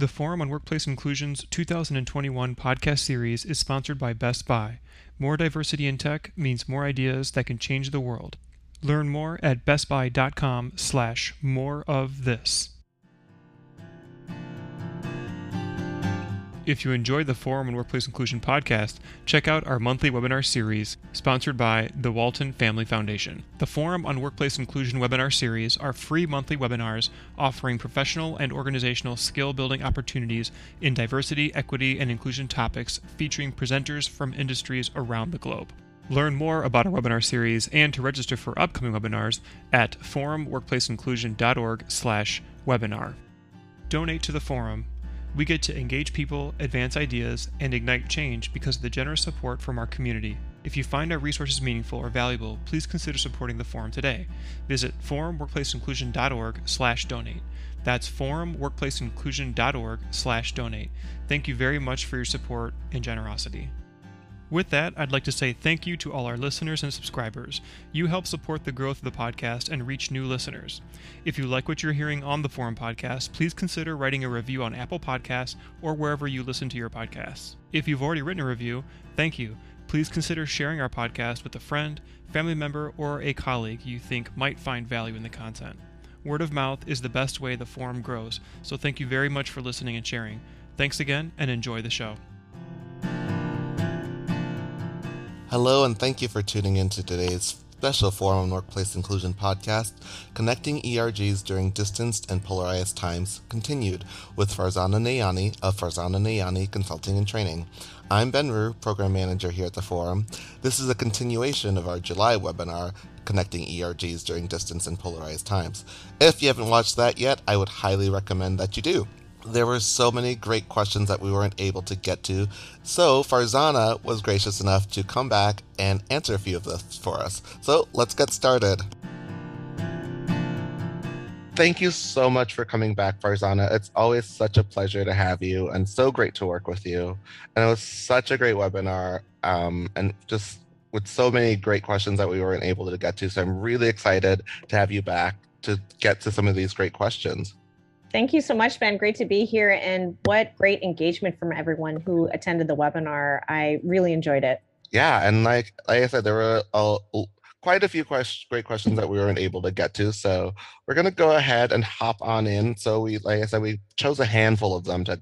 The Forum on Workplace Inclusion's 2021 podcast series is sponsored by Best Buy. More diversity in tech means more ideas that can change the world. Learn more at bestbuy.com/moreofthis. If you enjoy the Forum on Workplace Inclusion podcast, check out our monthly webinar series sponsored by the Walton Family Foundation. The Forum on Workplace Inclusion webinar series are free monthly webinars offering professional and organizational skill-building opportunities in diversity, equity, and inclusion topics featuring presenters from industries around the globe. Learn more about our webinar series and to register for upcoming webinars at forumworkplaceinclusion.org/webinar. Donate to the Forum. We get to engage people, advance ideas, and ignite change because of the generous support from our community. If you find our resources meaningful or valuable, please consider supporting the Forum today. Visit forumworkplaceinclusion.org/donate. That's forumworkplaceinclusion.org/donate. Thank you very much for your support and generosity. With that, I'd like to say thank you to all our listeners and subscribers. You help support the growth of the podcast and reach new listeners. If you like what you're hearing on the Forum Podcast, please consider writing a review on Apple Podcasts or wherever you listen to your podcasts. If you've already written a review, thank you. Please consider sharing our podcast with a friend, family member, or a colleague you think might find value in the content. Word of mouth is the best way the Forum grows, so thank you very much for listening and sharing. Thanks again, and enjoy the show. Hello, and thank you for tuning in to today's special Forum on Workplace Inclusion podcast, Connecting ERGs During Distanced and Polarized Times, continued with Farzana Nayani of Farzana Nayani Consulting and Training. I'm Ben Roo, Program Manager here at the Forum. This is a continuation of our July webinar, Connecting ERGs During Distanced and Polarized Times. If you haven't watched that yet, I would highly recommend that you do. There were so many great questions that we weren't able to get to, so Farzana was gracious enough to come back and answer a few of those for us. So let's get started. Thank you so much for coming back, Farzana. It's always such a pleasure to have you and so great to work with you. And it was such a great webinar and just with so many great questions that we weren't able to get to. So I'm really excited to have you back to get to some of these great questions. Thank you so much, Ben. Great to be here. And what great engagement from everyone who attended the webinar. I really enjoyed it. Yeah. And like I said, there were quite a few great questions that we weren't able to get to. So we're going to go ahead and hop on in. So we chose a handful of them to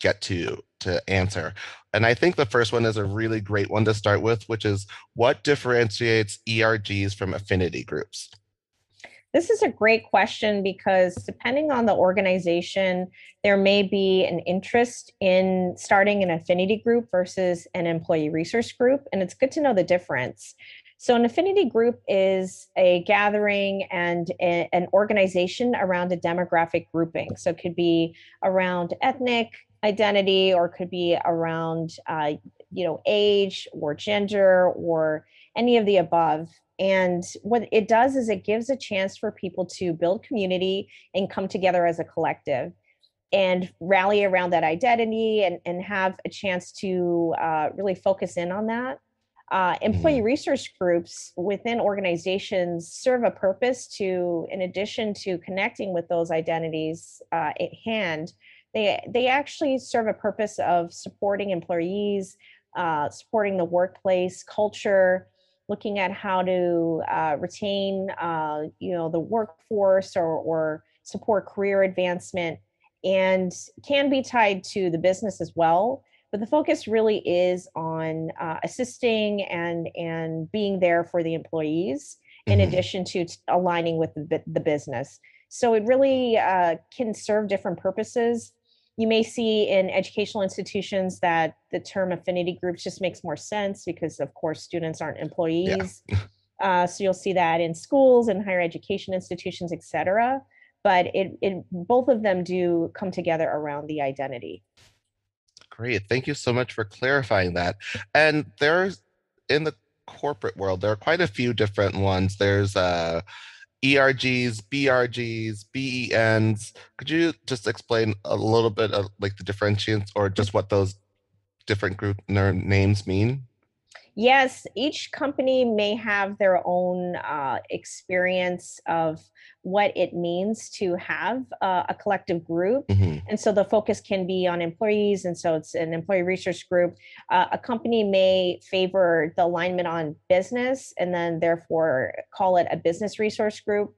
get to answer. And I think the first one is a really great one to start with, which is what differentiates ERGs from affinity groups? This is a great question because depending on the organization, there may be an interest in starting an affinity group versus an employee resource group, and it's good to know the difference. So an affinity group is a gathering and an organization around a demographic grouping. So it could be around ethnic identity, or it could be around age or gender or any of the above. And what it does is it gives a chance for people to build community and come together as a collective and rally around that identity and have a chance to really focus in on that. Employee resource groups within organizations serve a purpose to, in addition to connecting with those identities at hand, they actually serve a purpose of supporting employees, supporting the workplace culture, looking at how to retain, the workforce or support career advancement, and can be tied to the business as well. But the focus really is on assisting and being there for the employees, in addition to aligning with the business. So it really can serve different purposes. You may see in educational institutions that the term affinity groups just makes more sense because, of course, students aren't employees. Yeah. So you'll see that in schools and higher education institutions, et cetera. But both of them do come together around the identity. Great. Thank you so much for clarifying that. And there's, in the corporate world, there are quite a few different ones. There's ERGs, BRGs, BENs. Could you just explain a little bit of the differentiates or just what those different group names mean? yes, each company may have their own experience of what it means to have a collective group. Mm-hmm. And so the focus can be on employees. And so it's an employee research group. A company may favor the alignment on business and then therefore call it a business resource group.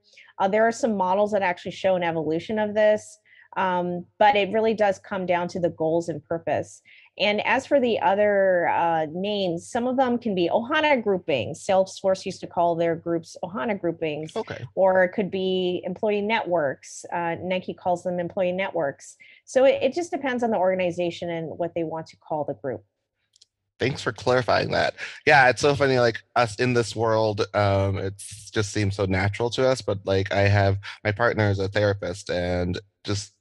There are some models that actually show an evolution of this, but it really does come down to the goals and purpose. And as for the other names, some of them can be Ohana groupings. Salesforce used to call their groups Ohana groupings. Okay. Or it could be employee networks. Nike calls them employee networks. So it just depends on the organization and what they want to call the group. Thanks for clarifying that. Yeah, it's so funny, like us in this world, it just seems so natural to us. But like I have, my partner is a therapist, and just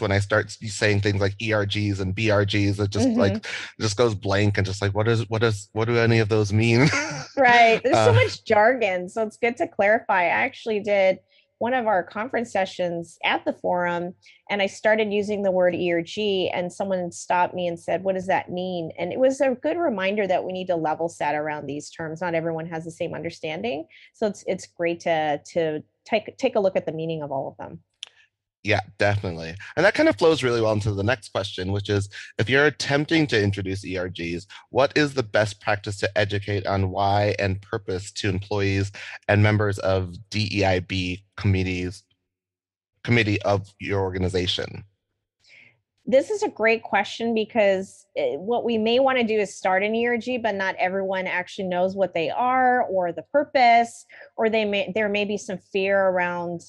when I start saying things like ERGs and BRGs, it just just goes blank and just like, what do any of those mean? Right. There's so much jargon. So it's good to clarify. I actually did one of our conference sessions at the forum, and I started using the word ERG, and someone stopped me and said, what does that mean? And it was a good reminder that we need to level set around these terms. Not everyone has the same understanding. So it's great to take a look at the meaning of all of them. Yeah, definitely. And that kind of flows really well into the next question, which is, if you're attempting to introduce ERGs, what is the best practice to educate on why and purpose to employees and members of DEIB committee of your organization? This is a great question, because what we may want to do is start an ERG, but not everyone actually knows what they are or the purpose, or there may be some fear around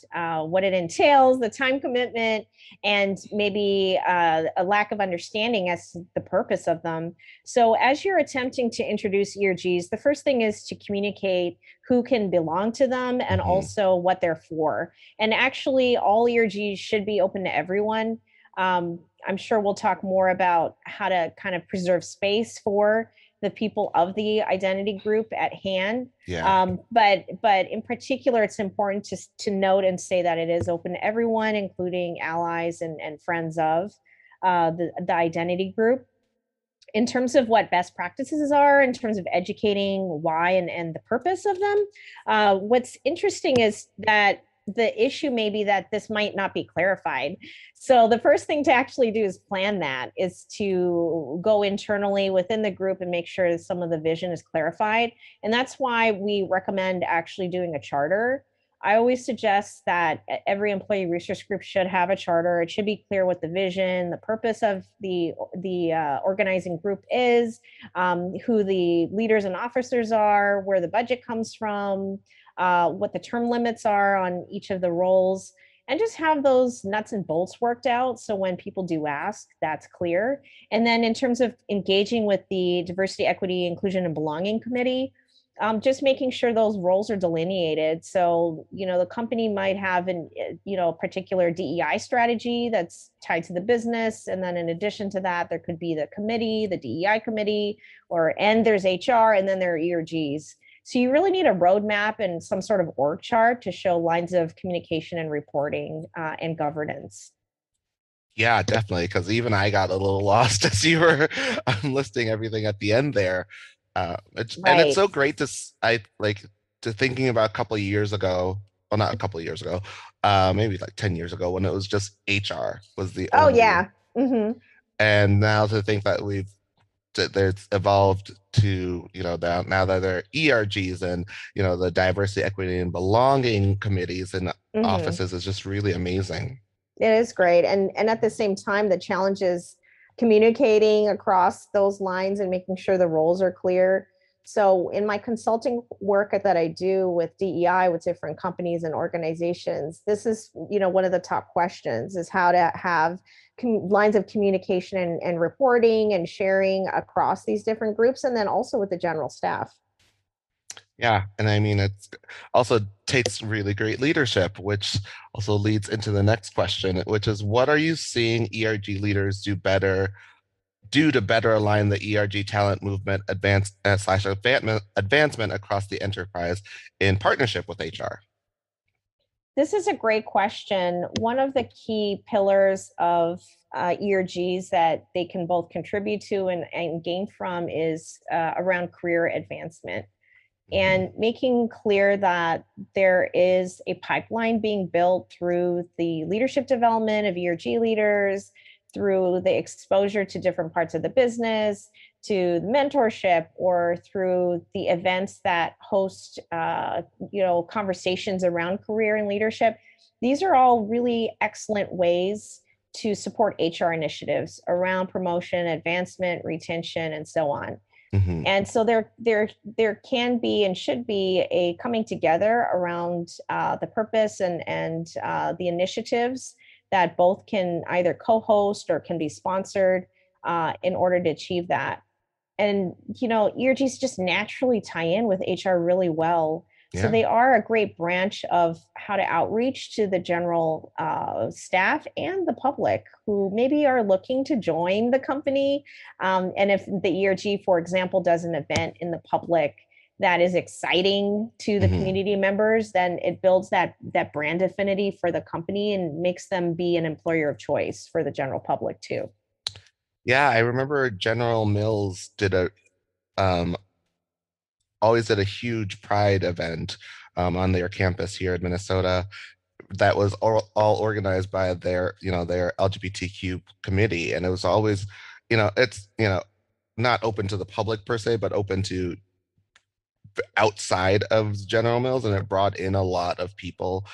what it entails, the time commitment, and maybe a lack of understanding as to the purpose of them. So as you're attempting to introduce ERGs, the first thing is to communicate who can belong to them and also what they're for. And actually, all ERGs should be open to everyone. I'm sure we'll talk more about how to kind of preserve space for the people of the identity group at hand. Yeah. But in particular, it's important to note and say that it is open to everyone, including allies and friends of the identity group. In terms of what best practices are, in terms of educating why and the purpose of them, what's interesting is that the issue may be that this might not be clarified. So the first thing to actually do is plan that, is to go internally within the group and make sure that some of the vision is clarified. And that's why we recommend actually doing a charter. I always suggest that every employee research group should have a charter. It should be clear what the vision, the purpose of the organizing group is, who the leaders and officers are, where the budget comes from, what the term limits are on each of the roles, and just have those nuts and bolts worked out. So when people do ask, that's clear. And then in terms of engaging with the Diversity, Equity, Inclusion, and Belonging Committee, just making sure those roles are delineated. So, the company might have a particular DEI strategy that's tied to the business. And then in addition to that, there could be the committee, the DEI committee, and there's HR, and then there are ERGs. So you really need a roadmap and some sort of org chart to show lines of communication and reporting and governance. Yeah, definitely. Because even I got a little lost as you were listing everything at the end there. Right. And it's so great to thinking about a couple of years ago. Well, not a couple of years ago. Maybe like 10 years ago, when it was just HR was the only. Oh, yeah. Mm-hmm. And now to think that it's evolved to, now that there are ERGs and, the diversity, equity, and belonging committees and offices is just really amazing. It is great. And at the same time, the challenge is communicating across those lines and making sure the roles are clear. So in my consulting work that I do with DEI, with different companies and organizations, this is, one of the top questions is how to have lines of communication and reporting and sharing across these different groups, and then also with the general staff. Yeah. And I mean, it also takes really great leadership, which also leads into the next question, which is, what are you seeing ERG leaders do to better align the ERG talent movement advancement across the enterprise in partnership with HR? This is a great question. One of the key pillars of ERGs that they can both contribute to and gain from is around career advancement, and making clear that there is a pipeline being built through the leadership development of ERG leaders, through the exposure to different parts of the business, to the mentorship, or through the events that host conversations around career and leadership. These are all really excellent ways to support HR initiatives around promotion, advancement, retention, and so on. Mm-hmm. And so there can be and should be a coming together around the purpose and the initiatives that both can either co-host or can be sponsored in order to achieve that. And, ERGs just naturally tie in with HR really well. Yeah. So they are a great branch of how to outreach to the general staff and the public who maybe are looking to join the company. And if the ERG, for example, does an event in the public that is exciting to the mm-hmm. community members, then it builds that brand affinity for the company and makes them be an employer of choice for the general public too. Yeah, I remember General Mills always did a huge Pride event on their campus here in Minnesota that was all organized by their LGBTQ committee. And it was always, it's, not open to the public per se, but open to outside of General Mills, and it brought in a lot of people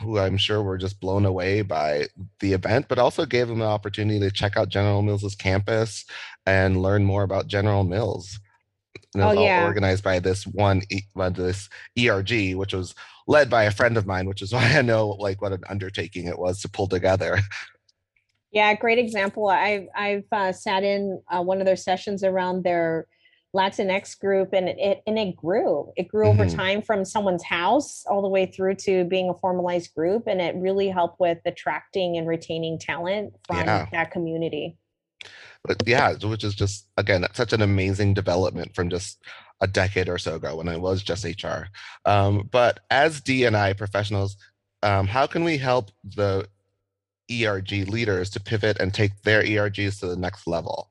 who I'm sure were just blown away by the event, but also gave them the opportunity to check out General Mills's campus and learn more about General Mills. And it was all organized by this ERG, which was led by a friend of mine, which is why I know what an undertaking it was to pull together. Yeah, great example. I've sat in one of their sessions around their Latinx group, and it grew. It grew mm-hmm. over time from someone's house all the way through to being a formalized group, and it really helped with attracting and retaining talent from that community. But yeah, which is just, again, such an amazing development from just a decade or so ago when I was just HR. But as D&I professionals, how can we help the ERG leaders to pivot and take their ERGs to the next level?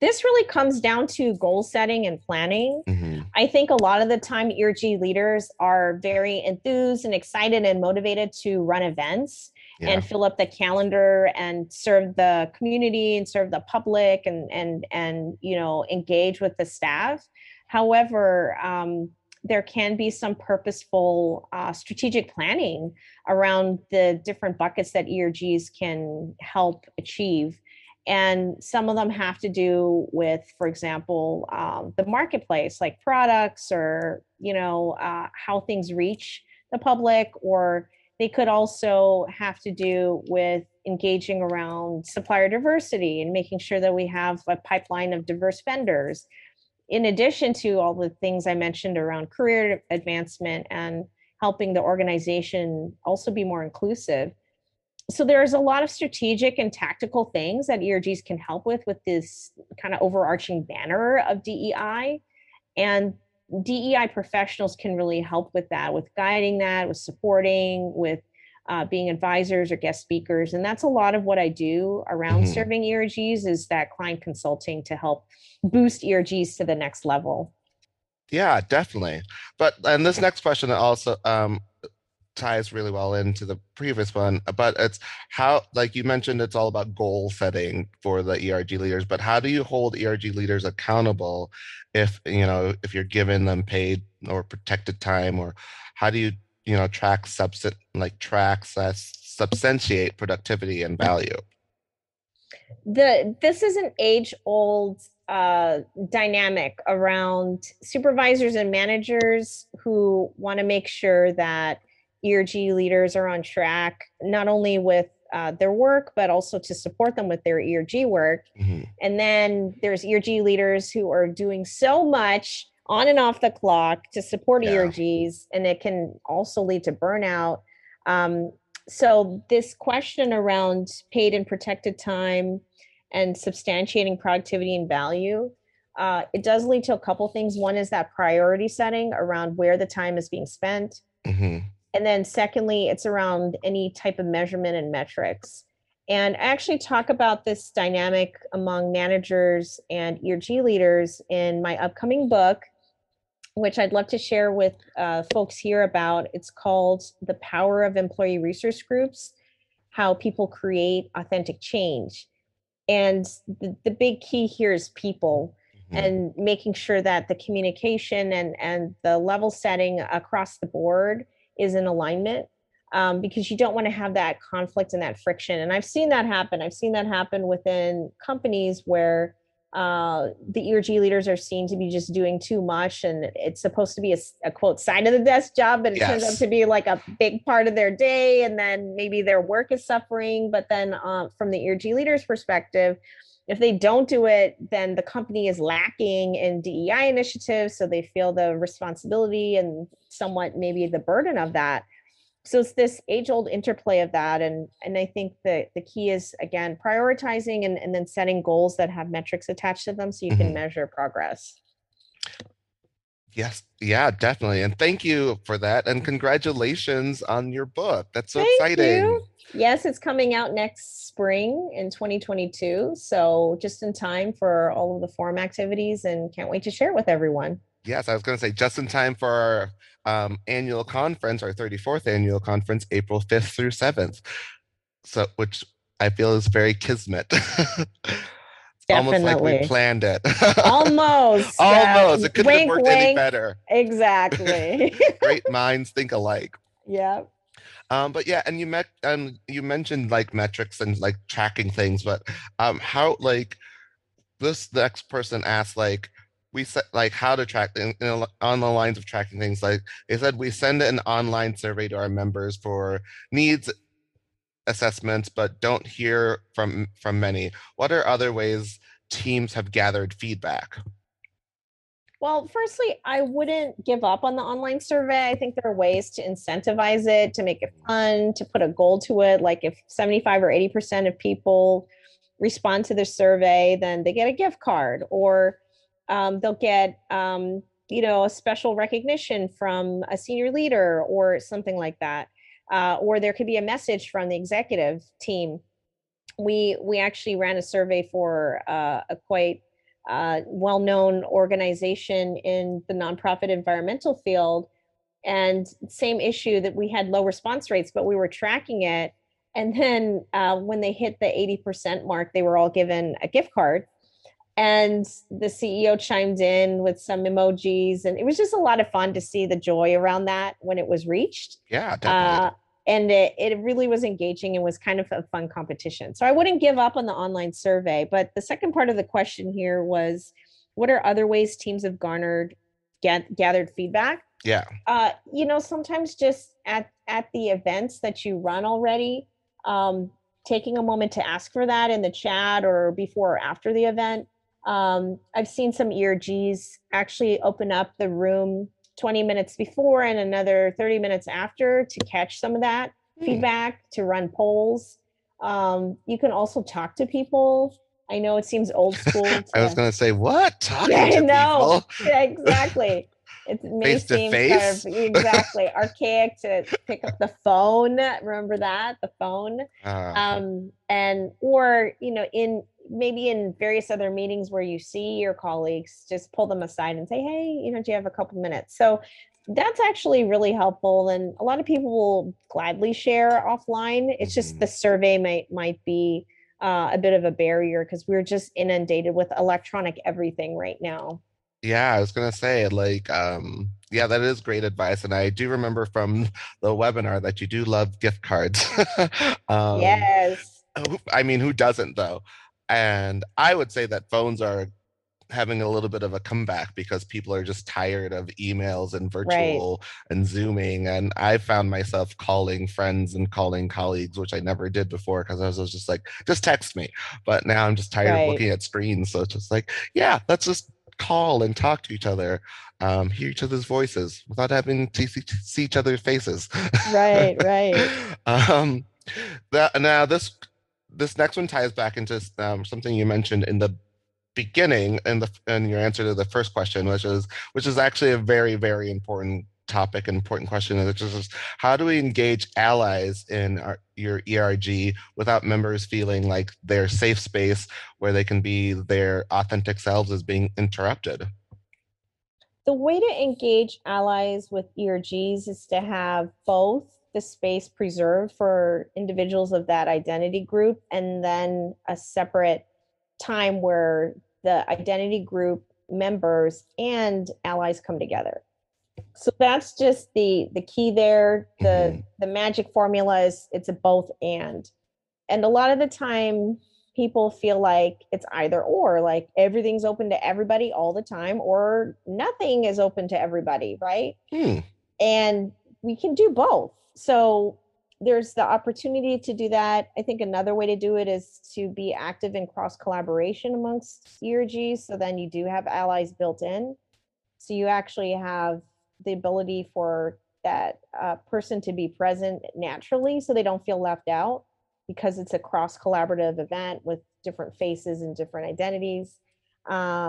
This really comes down to goal setting and planning. Mm-hmm. I think a lot of the time ERG leaders are very enthused and excited and motivated to run events. Yeah. And fill up the calendar and serve the community and serve the public and engage with the staff. However, there can be some purposeful strategic planning around the different buckets that ERGs can help achieve. And some of them have to do with, for example, the marketplace, like products or, how things reach the public, or they could also have to do with engaging around supplier diversity and making sure that we have a pipeline of diverse vendors, in addition to all the things I mentioned around career advancement and helping the organization also be more inclusive. So there's a lot of strategic and tactical things that ERGs can help with this kind of overarching banner of DEI. And DEI professionals can really help with that, with guiding that, with supporting, with being advisors or guest speakers. And that's a lot of what I do around mm-hmm. serving ERGs, is that client consulting to help boost ERGs to the next level. Yeah, definitely. And this next question also ties really well into the previous one, but it's how, like you mentioned, it's all about goal setting for the ERG leaders, but how do you hold ERG leaders accountable if you're giving them paid or protected time, or how do you, substantiate productivity and value? This is an age-old dynamic around supervisors and managers who want to make sure that ERG leaders are on track, not only with their work, but also to support them with their ERG work. Mm-hmm. And then there's ERG leaders who are doing so much on and off the clock to support ERGs, and it can also lead to burnout. So this question around paid and protected time and substantiating productivity and value, it does lead to a couple things. One is that priority setting around where the time is being spent. Mm-hmm. And then secondly, it's around any type of measurement and metrics. And I actually talk about this dynamic among managers and ERG leaders in my upcoming book, which I'd love to share with folks here about. It's called The Power of Employee Resource Groups, How People Create Authentic Change. And the big key here is people, mm-hmm. and making sure that the communication and the level setting across the board is in alignment. Because you don't want to have that conflict and that friction. And I've seen that happen. I've seen that happen within companies where the ERG leaders are seen to be just doing too much. And it's supposed to be a quote, side of the desk job, but it yes. turns out to be like a big part of their day. And then maybe their work is suffering. But then from the ERG leader's perspective, if they don't do it, then the company is lacking in DEI initiatives. So they feel the responsibility and somewhat maybe the burden of that. So it's this age-old interplay of that. And I think that the key is, again, prioritizing and then setting goals that have metrics attached to them so you mm-hmm. can measure progress. Yes. Yeah, definitely. And thank you for that. And congratulations on your book. That's so exciting. You. Yes, it's coming out next spring in 2022. So just in time for all of the forum activities, and can't wait to share it with everyone. Yes, I was going to say just in time for our annual conference, our 34th annual conference, April 5th through 7th, so which I feel is very kismet. Definitely. Almost like we planned it. Almost. Almost. It couldn't have worked any better. Exactly. Great minds think alike. Yeah. But yeah, and you mentioned like metrics and like tracking things, but how like this next person asked like. We said like how to track on the lines of tracking things. Like they said, we send an online survey to our members for needs assessments, but don't hear from many. What are other ways teams have gathered feedback? Well, firstly, I wouldn't give up on the online survey. I think there are ways to incentivize it, to make it fun, to put a goal to it. Like if 75 or 80% of people respond to the survey, then they get a gift card, or they'll get, a special recognition from a senior leader or something like that. Or there could be a message from the executive team. We actually ran a survey for a quite well-known organization in the nonprofit environmental field. And same issue, that we had low response rates, but we were tracking it. And then when they hit the 80% mark, they were all given a gift card. And the CEO chimed in with some emojis, and it was just a lot of fun to see the joy around that when it was reached. Yeah, definitely. And it really was engaging and was kind of a fun competition. So I wouldn't give up on the online survey. But the second part of the question here was, what are other ways teams have gathered feedback? Yeah. Sometimes just at the events that you run already, taking a moment to ask for that in the chat or before or after the event. I've seen some ERGs actually open up the room 20 minutes before and another 30 minutes after to catch some of that feedback, to run polls. You can also talk to people. I know it seems old school. I was going to say, what? Talking to people? Yeah, exactly. It may face seem to face? Kind of exactly archaic to pick up the phone. Remember that, the phone, in various other meetings where you see your colleagues, just pull them aside and say, hey, do you have a couple minutes? So that's actually really helpful, and a lot of people will gladly share offline. It's just the survey might be a bit of a barrier because we're just inundated with electronic everything right now. Yeah, I was going to say, like, yeah, that is great advice. And I do remember from the webinar that you do love gift cards. Yes. I mean, who doesn't, though? And I would say that phones are having a little bit of a comeback because people are just tired of emails and virtual and Zooming. And I found myself calling friends and calling colleagues, which I never did before because I was just like, just text me. But now I'm just tired of looking at screens. So it's just like, yeah, let's just call and talk to each other, hear each other's voices without having to see each other's faces. Right. Now this next one ties back into something you mentioned in the beginning in your answer to the first question, which is actually a very, very important topic, an important question, which is how do we engage allies in your ERG without members feeling like their safe space where they can be their authentic selves is being interrupted? The way to engage allies with ERGs is to have both the space preserved for individuals of that identity group and then a separate time where the identity group members and allies come together. So that's just the key there. The magic formula is it's a both and. And a lot of the time people feel like it's either or, like everything's open to everybody all the time or nothing is open to everybody, right? And we can do both. So there's the opportunity to do that. I think another way to do it is to be active in cross collaboration amongst ERGs. So then you do have allies built in. So you actually have the ability for that person to be present naturally so they don't feel left out because it's a cross collaborative event with different faces and different identities. You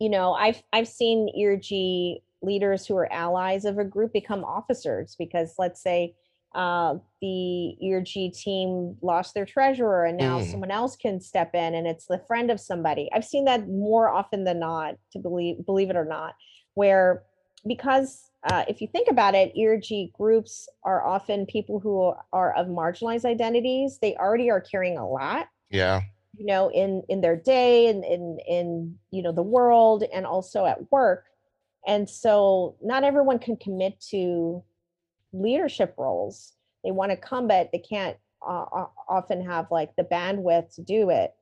know, I've seen ERG leaders who are allies of a group become officers because let's say the ERG team lost their treasurer and now someone else can step in and it's the friend of somebody. I've seen that more often than not, to believe it or not, where because if you think about it, ERG groups are often people who are of marginalized identities. They already are carrying a lot, you know, in their day and in you know, the world and also at work. And so not everyone can commit to leadership roles. They want to come, but they can't often have like the bandwidth to do it.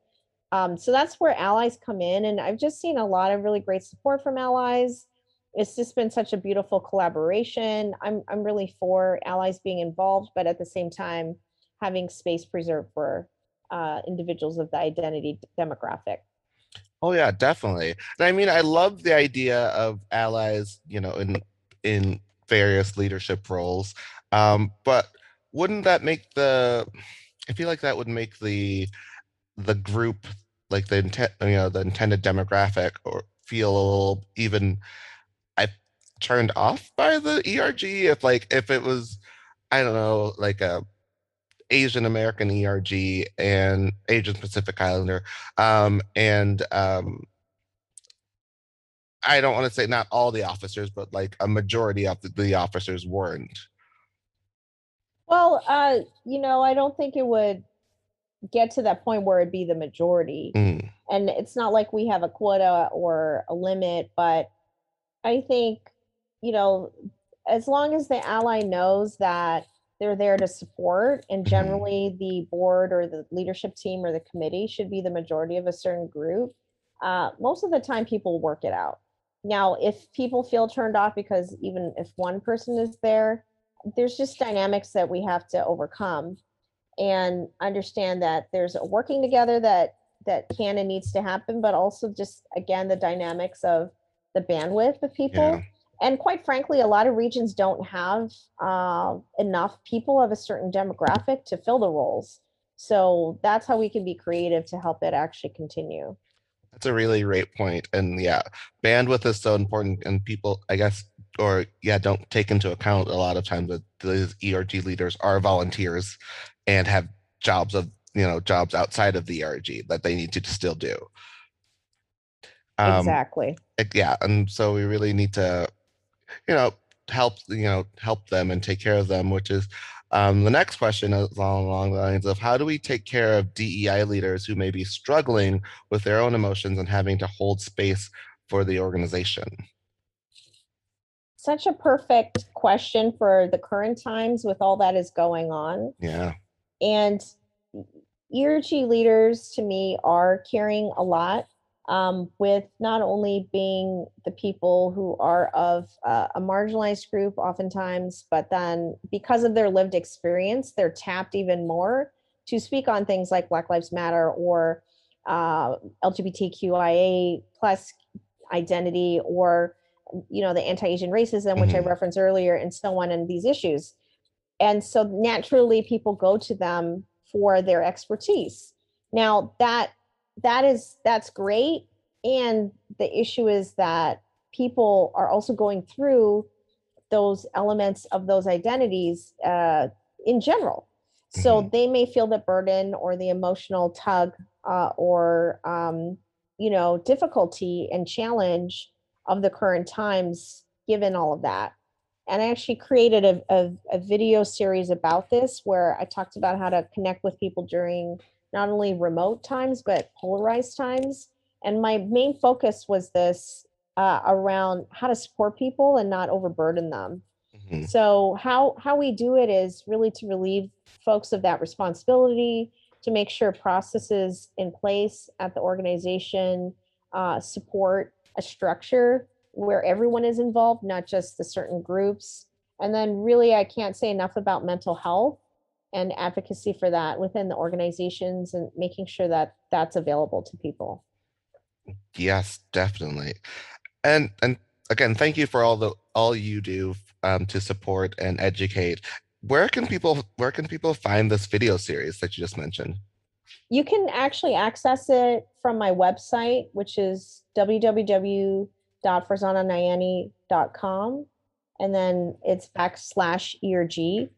So that's where allies come in. And I've just seen a lot of really great support from allies. It's just been such a beautiful collaboration. I'm really for allies being involved, but at the same time, having space preserved for individuals of the identity demographic. Oh yeah, definitely. And I mean, I love the idea of allies, you know, in various leadership roles. But wouldn't that make I feel like that would make the group, like the intended demographic, or feel a little turned off by the ERG if it was, I don't know, like a Asian American ERG and Asian Pacific Islander. I don't want to say not all the officers, but like a majority of the officers weren't. Well, you know, I don't think it would get to that point where it'd be the majority. And it's not like we have a quota or a limit, but I think, you know, as long as the ally knows that they're there to support, and generally the board or the leadership team or the committee should be the majority of a certain group. Most of the time people work it out. Now, if people feel turned off because even if one person is there, there's just dynamics that we have to overcome and understand that there's a working together that can and needs to happen, but also just, again, the dynamics of the bandwidth of people. Yeah. And quite frankly, a lot of regions don't have enough people of a certain demographic to fill the roles. So that's how we can be creative to help it actually continue. That's a really great point. And yeah, bandwidth is so important, and people, I guess, don't take into account a lot of times that these ERG leaders are volunteers and have jobs outside of the ERG that they need to still do. Exactly. Yeah. And so we really need to, you know, help them and take care of them, which is the next question is along the lines of how do we take care of DEI leaders who may be struggling with their own emotions and having to hold space for the organization? Such a perfect question for the current times with all that is going on. Yeah. And ERG leaders, to me, are carrying a lot. With not only being the people who are of a marginalized group oftentimes, but then because of their lived experience, they're tapped even more to speak on things like Black Lives Matter or LGBTQIA plus identity or, you know, the anti-Asian racism, which I referenced earlier, and so on, and these issues. And so naturally people go to them for their expertise. Now that's great. And the issue is that people are also going through those elements of those identities in general. So they may feel the burden or the emotional tug or difficulty and challenge of the current times, given all of that. And I actually created a video series about this, where I talked about how to connect with people during not only remote times, but polarized times. And my main focus was this around how to support people and not overburden them. Mm-hmm. So how we do it is really to relieve folks of that responsibility, to make sure processes in place at the organization support a structure where everyone is involved, not just the certain groups. And then really, I can't say enough about mental health and advocacy for that within the organizations and making sure that that's available to people. Yes, definitely. And again, thank you for all you do to support and educate. Where can people find this video series that you just mentioned? You can actually access it from my website, which is www.farzananayani.com, and then it's /ERG.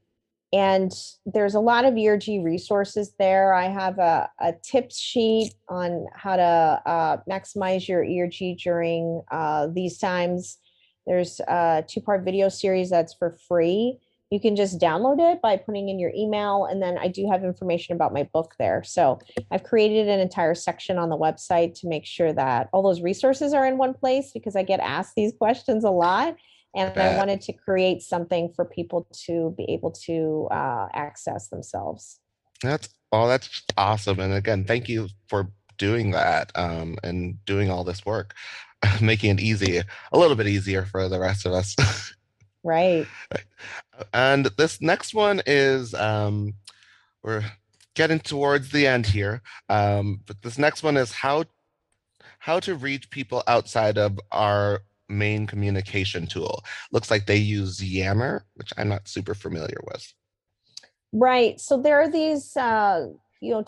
And there's a lot of ERG resources there. I have a tips sheet on how to maximize your ERG during these times. There's a 2-part video series that's for free. You can just download it by putting in your email. And then I do have information about my book there. So I've created an entire section on the website to make sure that all those resources are in one place, because I get asked these questions a lot. And I wanted to create something for people to be able to access themselves. That's awesome. And again, thank you for doing that and doing all this work, making it easy, a little bit easier for the rest of us. Right. And this next one is, we're getting towards the end here, but this next one is how to reach people outside of our main communication tool. Looks like they use Yammer, which I'm not super familiar with. Right. So there are these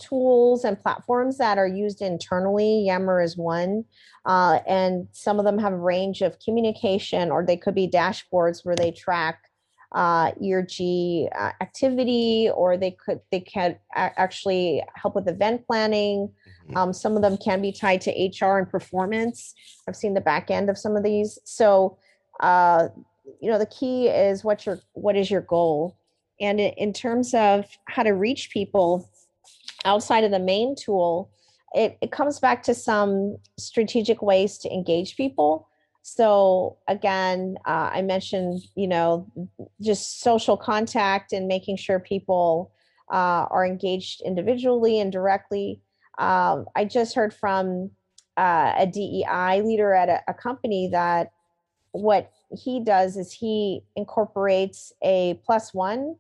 tools and platforms that are used internally. Yammer is one, and some of them have a range of communication, or they could be dashboards where they track ERG activity, or they can actually help with event planning. Some of them can be tied to HR and performance. I've seen the back end of some of these. So, the key is what is your goal? And in terms of how to reach people outside of the main tool, it comes back to some strategic ways to engage people. So again, I mentioned, just social contact and making sure people are engaged individually and directly. I just heard from a DEI leader at a company that what he does is he incorporates a +1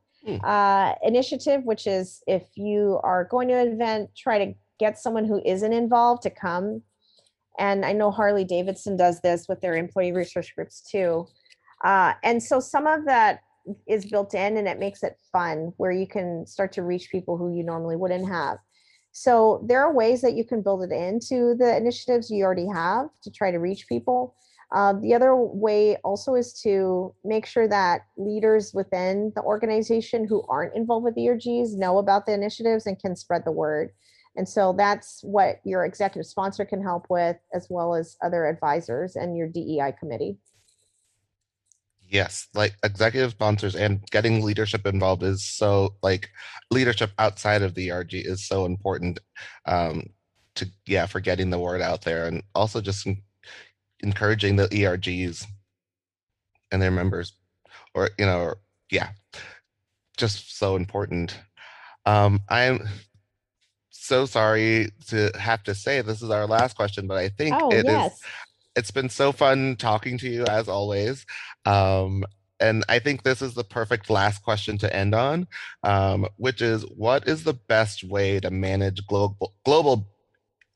initiative, which is if you are going to an event, try to get someone who isn't involved to come. And I know Harley Davidson does this with their employee research groups too. And so some of that is built in, and it makes it fun where you can start to reach people who you normally wouldn't have. So there are ways that you can build it into the initiatives you already have to try to reach people. The other way also is to make sure that leaders within the organization who aren't involved with ERGs know about the initiatives and can spread the word. And so that's what your executive sponsor can help with, as well as other advisors and your DEI committee. Yes, like executive sponsors and getting leadership involved is so, like, leadership outside of the ERG is so important for getting the word out there, and also just encouraging the ERGs and their members, just so important. I'm so sorry to have to say this is our last question, but I think it is. It's been so fun talking to you, as always. And I think this is the perfect last question to end on, which is, what is the best way to manage global?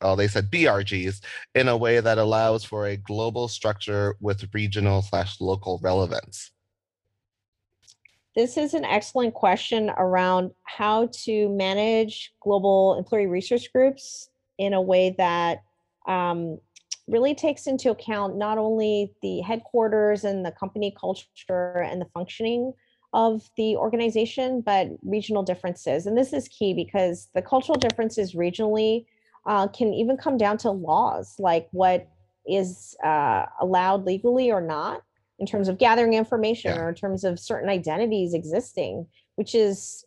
Oh, they said BRGs in a way that allows for a global structure with regional/local relevance? This is an excellent question around how to manage global employee research groups in a way that really takes into account not only the headquarters and the company culture and the functioning of the organization, but regional differences. And this is key because the cultural differences regionally can even come down to laws, like what is allowed legally or not in terms of gathering information or in terms of certain identities existing, which is,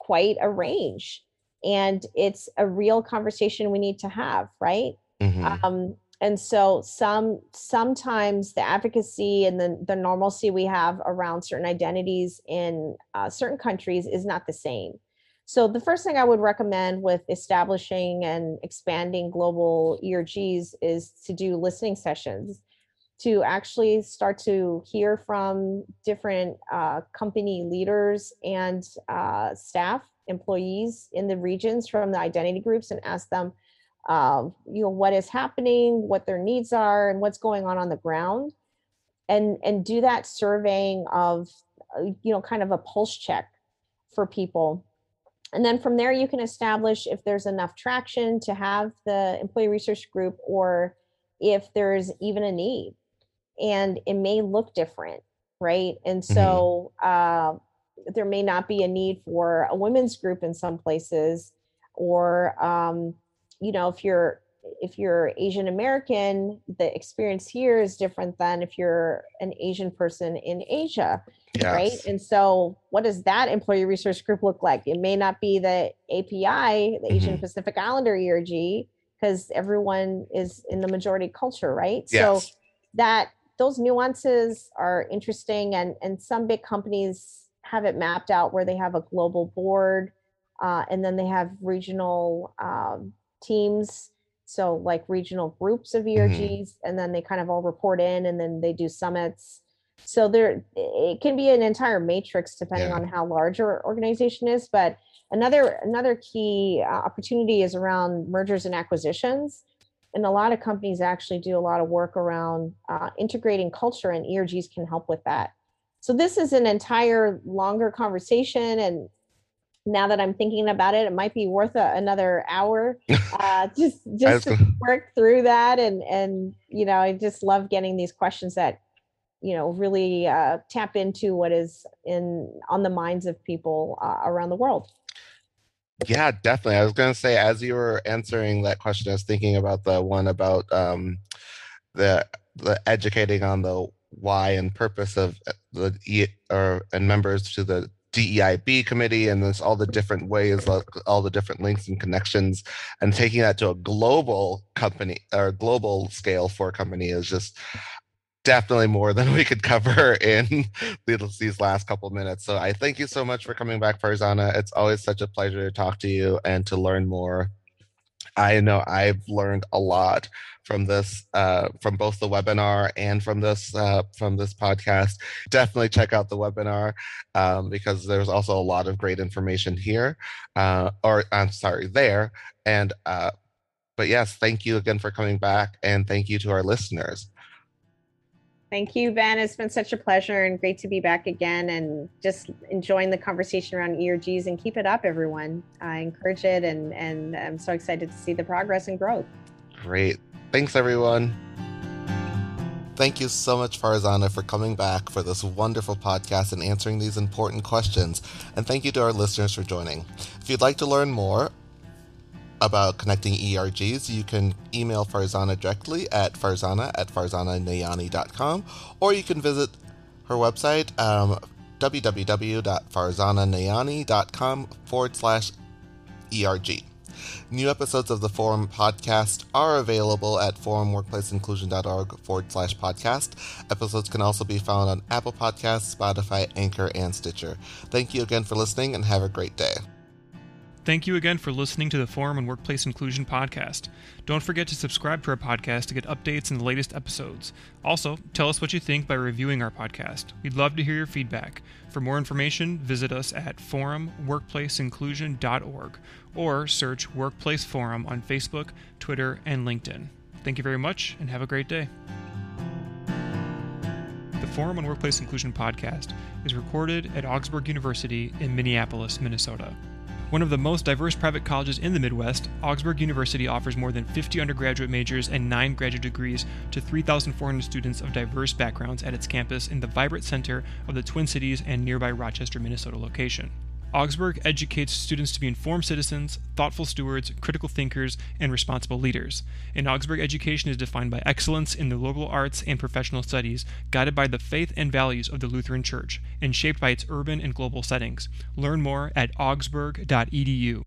quite a range. And it's a real conversation we need to have, right? Mm-hmm. And so sometimes the advocacy and the normalcy we have around certain identities in certain countries is not the same. So the first thing I would recommend with establishing and expanding global ERGs is to do listening sessions, to actually start to hear from different company leaders and staff, employees in the regions from the identity groups, and ask them, what is happening, what their needs are, and what's going on the ground, and do that surveying of, kind of a pulse check for people. And then from there, you can establish if there's enough traction to have the employee research group, or if there's even a need. And it may look different, right? And so there may not be a need for a women's group in some places, or if you're Asian American, the experience here is different than if you're an Asian person in Asia, right? And so what does that employee research group look like? It may not be the API, the Asian Pacific Islander ERG, because everyone is in the majority culture, right? Yes. So those nuances are interesting, and some big companies have it mapped out where they have a global board, and then they have regional teams, so like regional groups of ERGs, and then they kind of all report in, and then they do summits. So it can be an entire matrix depending on how large your organization is. But another key opportunity is around mergers and acquisitions. And a lot of companies actually do a lot of work around integrating culture, and ERGs can help with that. So this is an entire longer conversation. And now that I'm thinking about it, it might be worth another hour just to work through that. And I just love getting these questions that, really tap into what is on the minds of people around the world. Yeah, definitely. I was going to say, as you were answering that question, I was thinking about the one about the educating on the why and purpose of and members to the DEIB committee, and there's all the different ways, like all the different links and connections, and taking that to a global company or global scale for a company is just definitely more than we could cover in these last couple of minutes. So I thank you so much for coming back, Farzana. It's always such a pleasure to talk to you and to learn more. I know I've learned a lot from this, from both the webinar and from this podcast. Definitely check out the webinar because there's also a lot of great information here, there. And but yes, thank you again for coming back, and thank you to our listeners. Thank you, Ben. It's been such a pleasure and great to be back again, and just enjoying the conversation around ERGs, and keep it up, everyone. I encourage it, and I'm so excited to see the progress and growth. Great. Thanks, everyone. Thank you so much, Farzana, for coming back for this wonderful podcast and answering these important questions. And thank you to our listeners for joining. If you'd like to learn more about connecting ERGs, you can email Farzana directly at farzana@farzananayani.com, or you can visit her website, www.farzananayani.com/ERG. New episodes of the Forum Podcast are available at forumworkplaceinclusion.org/podcast. Episodes can also be found on Apple Podcasts, Spotify, Anchor, and Stitcher. Thank you again for listening, and have a great day. Thank you again for listening to the Forum and Workplace Inclusion podcast. Don't forget to subscribe to our podcast to get updates on the latest episodes. Also, tell us what you think by reviewing our podcast. We'd love to hear your feedback. For more information, visit us at forumworkplaceinclusion.org, or search Workplace Forum on Facebook, Twitter, and LinkedIn. Thank you very much, and have a great day. The Forum on Workplace Inclusion podcast is recorded at Augsburg University in Minneapolis, Minnesota. One of the most diverse private colleges in the Midwest, Augsburg University offers more than 50 undergraduate majors and 9 graduate degrees to 3,400 students of diverse backgrounds at its campus in the vibrant center of the Twin Cities and nearby Rochester, Minnesota location. Augsburg educates students to be informed citizens, thoughtful stewards, critical thinkers, and responsible leaders. An Augsburg education is defined by excellence in the liberal arts and professional studies, guided by the faith and values of the Lutheran Church, and shaped by its urban and global settings. Learn more at augsburg.edu.